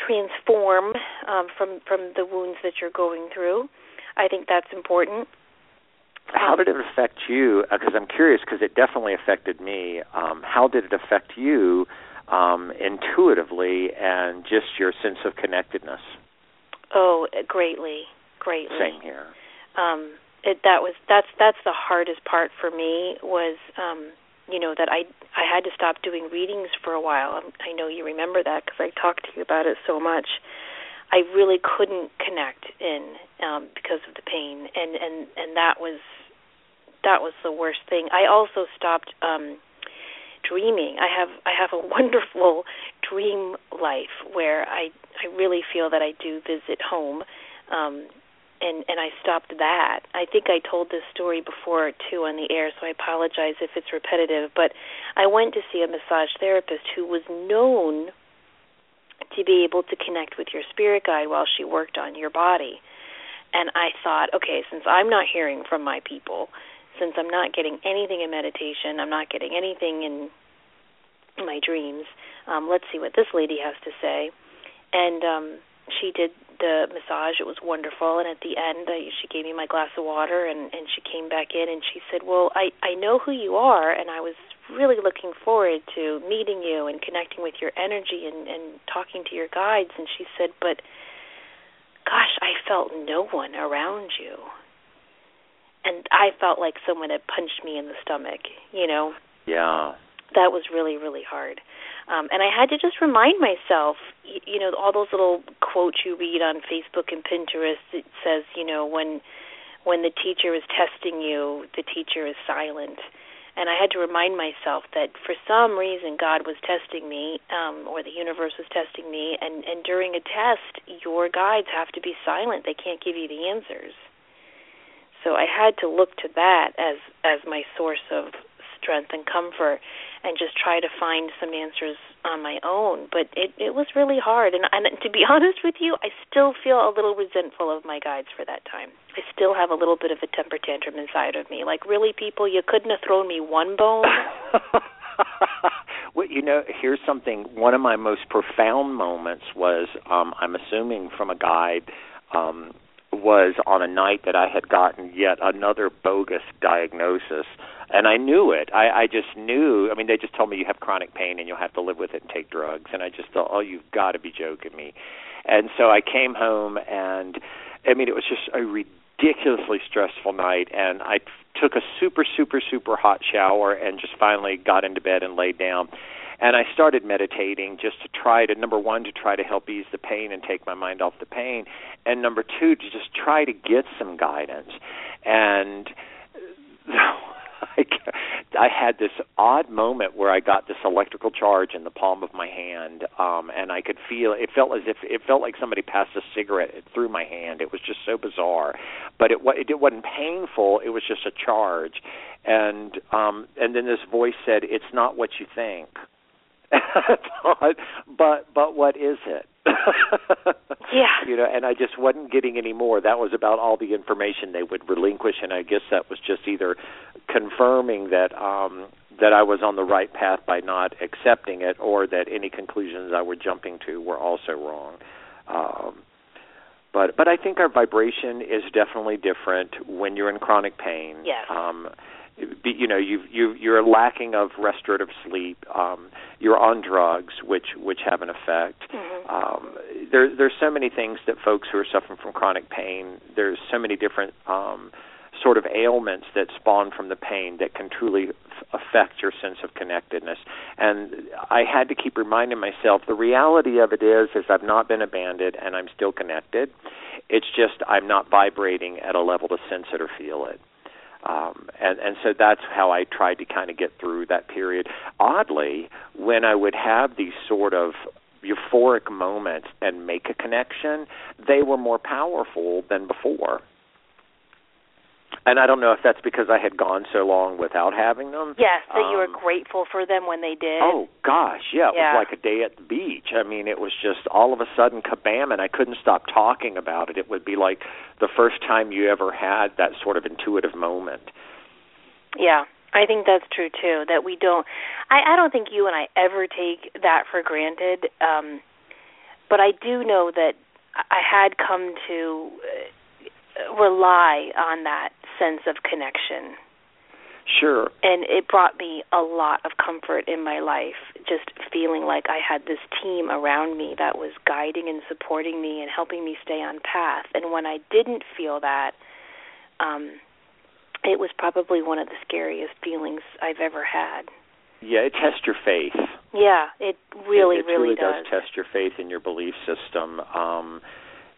transform um, from, from the wounds that you're going through. I think that's important. How did it affect you? Because uh, I'm curious, because it definitely affected me. Um, how did it affect you um, intuitively and just your sense of connectedness? Oh, greatly, greatly. Same here. Um, it, that was that's that's the hardest part for me was, um, you know, that I I had to stop doing readings for a while. I know you remember that because I talked to you about it so much. I really couldn't connect in um, because of the pain, and, and, and that was that was the worst thing. I also stopped um, dreaming. I have I have a wonderful dream life where I, I really feel that I do visit home, um, and and I stopped that. I think I told this story before too on the air, so I apologize if it's repetitive. But I went to see a massage therapist who was known to be able to connect with your spirit guide while she worked on your body. And I thought, okay, since I'm not hearing from my people, since I'm not getting anything in meditation, I'm not getting anything in my dreams, um, let's see what this lady has to say. And um, she did the massage. It was wonderful. And at the end, I, she gave me my glass of water, and, and she came back in, and she said, well, I, I know who you are, and I was really looking forward to meeting you and connecting with your energy and, and talking to your guides. And she said, but gosh, I felt no one around you. And I felt like someone had punched me in the stomach, you know? Yeah. That was really, really hard. Um, and I had to just remind myself, you, you know, all those little quotes you read on Facebook and Pinterest, it says, you know, when when the teacher is testing you, the teacher is silent. And I had to remind myself that for some reason God was testing me, um, or the universe was testing me, and, and during a test, your guides have to be silent. They can't give you the answers. So I had to look to that as, as my source of strength and comfort and just try to find some answers on my own. But it, it was really hard. And, and to be honest with you, I still feel a little resentful of my guides for that time. I still have a little bit of a temper tantrum inside of me. Like, really, people, you couldn't have thrown me one bone? Well, you know, here's something. One of my most profound moments was, um, I'm assuming from a guide, um, was on a night that I had gotten yet another bogus diagnosis. And I knew it. I, I just knew. I mean, they just told me you have chronic pain and you'll have to live with it and take drugs. And I just thought, oh, you've got to be joking me. And so I came home, and, I mean, it was just a ridiculously stressful night. And I took a super, super, super hot shower and just finally got into bed and laid down. And I started meditating just to try to, number one, to try to help ease the pain and take my mind off the pain, and number two, to just try to get some guidance. And I, I had this odd moment where I got this electrical charge in the palm of my hand, um, and I could feel, it felt as if, it felt like somebody passed a cigarette through my hand. It was just so bizarre. But it, it wasn't painful, it was just a charge. And um, and then this voice said, "It's not what you think." And I thought, but but what is it? Yeah. You know, and I just wasn't getting any more. That was about all the information they would relinquish, and I guess that was just either confirming that um, that I was on the right path by not accepting it, or that any conclusions I were jumping to were also wrong. Um, but but I think our vibration is definitely different when you're in chronic pain. Yes. Um, you know, you've, you you're lacking of restorative sleep. Um, you're on drugs, which which have an effect. Mm-hmm. Um, there there's so many things that folks who are suffering from chronic pain. There's so many different um, sort of ailments that spawn from the pain that can truly f- affect your sense of connectedness. And I had to keep reminding myself the reality of it is is I've not been abandoned and I'm still connected. It's just I'm not vibrating at a level to sense it or feel it. Um, and, and so that's how I tried to kind of get through that period. Oddly, when I would have these sort of euphoric moments and make a connection, they were more powerful than before. And I don't know if that's because I had gone so long without having them. Yes, yeah, so um, you were grateful for them when they did. Oh, gosh, yeah. It yeah. was like a day at the beach. I mean, it was just all of a sudden, kabam, and I couldn't stop talking about it. It would be like the first time you ever had that sort of intuitive moment. Yeah, I think that's true, too, that we don't – I don't think you and I ever take that for granted. Um, but I do know that I had come to – rely on that sense of connection. Sure. And it brought me a lot of comfort in my life, just feeling like I had this team around me that was guiding and supporting me and helping me stay on path. And when I didn't feel that, um, it was probably one of the scariest feelings I've ever had. Yeah, it tests your faith. Yeah, it really, it, it really, really does. It does test your faith in your belief system. Um,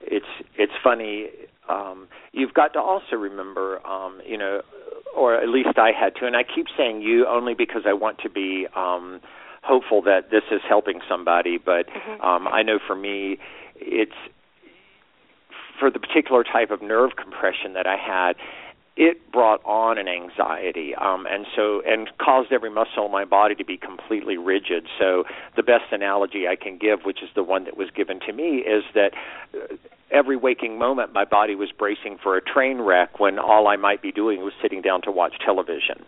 it's it's funny. Um, you've got to also remember, um, you know, or at least I had to, and I keep saying you only because I want to be um, hopeful that this is helping somebody, but mm-hmm. um, I know for me it's, for the particular type of nerve compression that I had, it brought on an anxiety, um, and so and caused every muscle in my body to be completely rigid. So the best analogy I can give, which is the one that was given to me, is that every waking moment my body was bracing for a train wreck when all I might be doing was sitting down to watch television.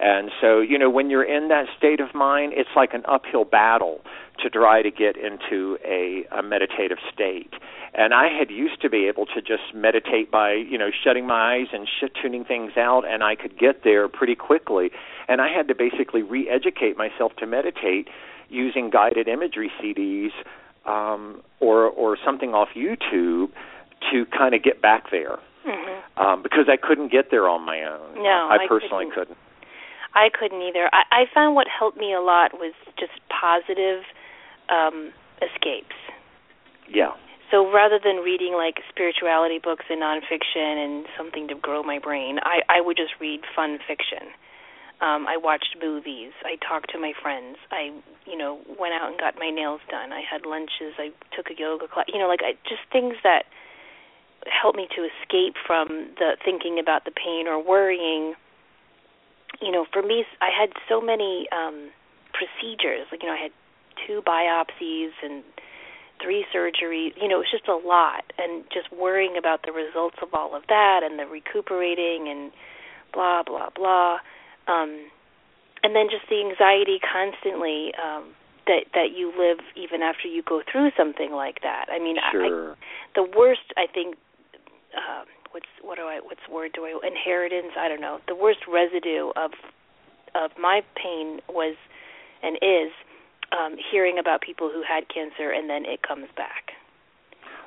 And so, you know, when you're in that state of mind, it's like an uphill battle to try to get into a, a meditative state. And I had used to be able to just meditate by, you know, shutting my eyes and sh- tuning things out, and I could get there pretty quickly. And I had to basically re-educate myself to meditate using guided imagery C Ds um, or, or something off YouTube to kind of get back there mm-hmm. um, because I couldn't get there on my own. No, I personally I couldn't. couldn't. I couldn't either. I, I found what helped me a lot was just positive um, escapes. Yeah. So rather than reading, like, spirituality books and nonfiction and something to grow my brain, I, I would just read fun fiction. Um, I watched movies. I talked to my friends. I, you know, went out and got my nails done. I had lunches. I took a yoga class. You know, like, I, just things that helped me to escape from the thinking about the pain or worrying. You know, for me, I had so many um, procedures. Like, you know, I had two biopsies and three surgeries, you know, it was just a lot, and just worrying about the results of all of that and the recuperating and blah, blah, blah. Um, and then just the anxiety constantly um, that, that you live even after you go through something like that. I mean, sure. I, the worst, I think, uh, what's what do I what's word do I inheritance? I don't know. The worst residue of of my pain was and is. Um, hearing about people who had cancer and then it comes back.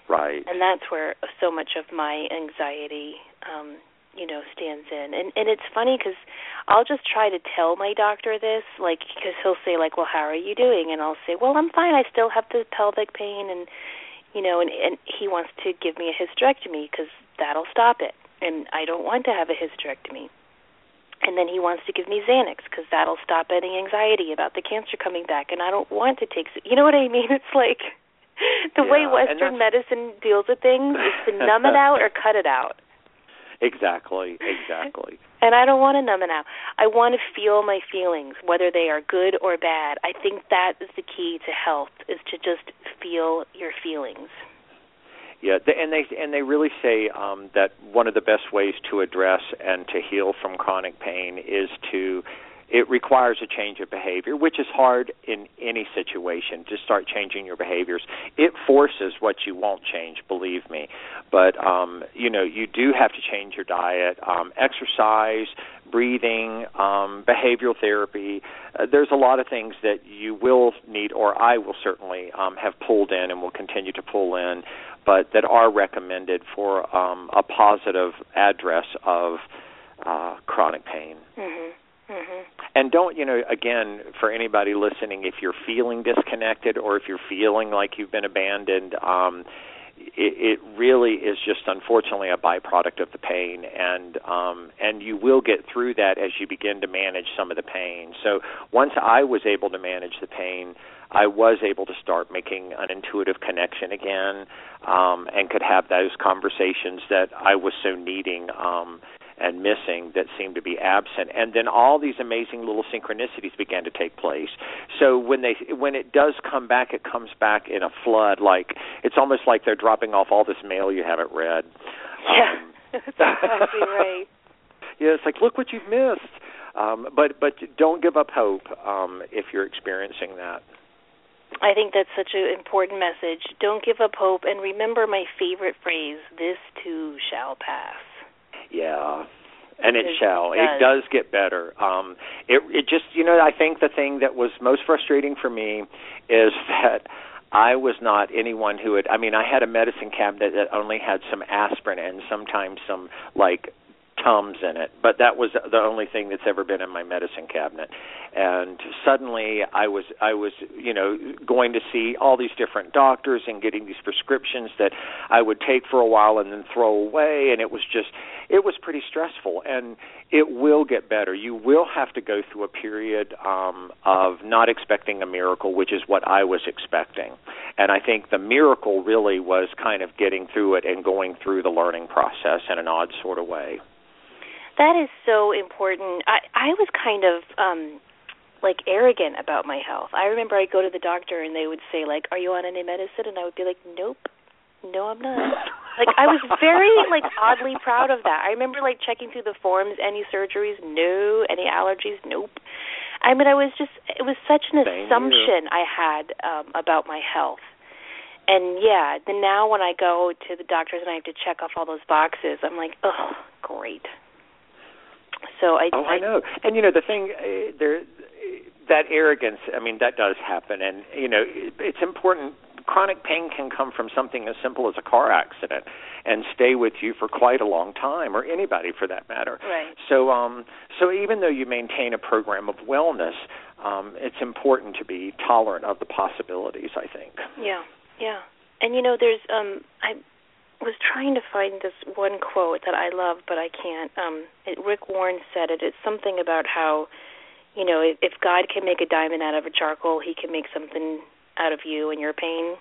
Right. And that's where so much of my anxiety um, you know, stands in. And and it's funny because I'll just try to tell my doctor this, like, because he'll say, like, well, how are you doing? And I'll say, well, I'm fine. I still have the pelvic pain. And, you know, and, and he wants to give me a hysterectomy because that'll stop it. And I don't want to have a hysterectomy. And then he wants to give me Xanax because that'll stop any anxiety about the cancer coming back. And I don't want to take, you know what I mean? It's like the yeah, way Western medicine deals with things is to numb it out or cut it out. Exactly, exactly. And I don't want to numb it out. I want to feel my feelings, whether they are good or bad. I think that is the key to health, is to just feel your feelings. Yeah, and they and they really say um, that one of the best ways to address and to heal from chronic pain is to, it requires a change of behavior, which is hard in any situation, to start changing your behaviors. It forces what you won't change, believe me. But, um, you know, you do have to change your diet, um, exercise, breathing, um, behavioral therapy. Uh, there's a lot of things that you will need, or I will certainly um, have pulled in and will continue to pull in, but that are recommended for um, a positive address of uh, chronic pain. Mm-hmm. Mm-hmm. And don't, you know, again, for anybody listening, if you're feeling disconnected or if you're feeling like you've been abandoned, um, it, it really is just, unfortunately, a byproduct of the pain. And um, and you will get through that as you begin to manage some of the pain. So once I was able to manage the pain, I was able to start making an intuitive connection again um, and could have those conversations that I was so needing um and missing that seemed to be absent. And then all these amazing little synchronicities began to take place. So when they when it does come back, it comes back in a flood. Like, it's almost like they're dropping off all this mail you haven't read. Yeah, um, that's exactly right. Yeah, it's like, look what you've missed. Um, but, but don't give up hope um, if you're experiencing that. I think that's such an important message. Don't give up hope. And remember my favorite phrase, this too shall pass. Yeah, and it, it shall. Does. It does get better. Um, it, it just, you know, I think the thing that was most frustrating for me is that I was not anyone who had, I mean, I had a medicine cabinet that only had some aspirin and sometimes some, like, Tums in it, but that was the only thing that's ever been in my medicine cabinet. And suddenly I was I was you know going to see all these different doctors and getting these prescriptions that I would take for a while and then throw away, and it was just it was pretty stressful. And it will get better. You will have to go through a period um, of not expecting a miracle, which is what I was expecting. And I think the miracle really was kind of getting through it and going through the learning process in an odd sort of way. That is so important. I, I was kind of, um, like, arrogant about my health. I remember I'd go to the doctor, and they would say, like, are you on any medicine? And I would be like, nope. No, I'm not. Like, I was very, like, oddly proud of that. I remember, like, checking through the forms, any surgeries? No. Any allergies? Nope. I mean, I was just, it was such an Thank assumption you. I had um, about my health. And, yeah, then now when I go to the doctors and I have to check off all those boxes, I'm like, oh, great. So I, oh, I, I know. And, you know, the thing, uh, there, that arrogance, I mean, that does happen. And, you know, it, it's important. Chronic pain can come from something as simple as a car accident and stay with you for quite a long time, or anybody for that matter. Right. So um, so even though you maintain a program of wellness, um, it's important to be tolerant of the possibilities, I think. Yeah, yeah. And, you know, there's um, – I. was trying to find this one quote that I love, but I can't. Um, it, Rick Warren said it. It's something about how, you know, if, if God can make a diamond out of a charcoal, he can make something out of you and your pain.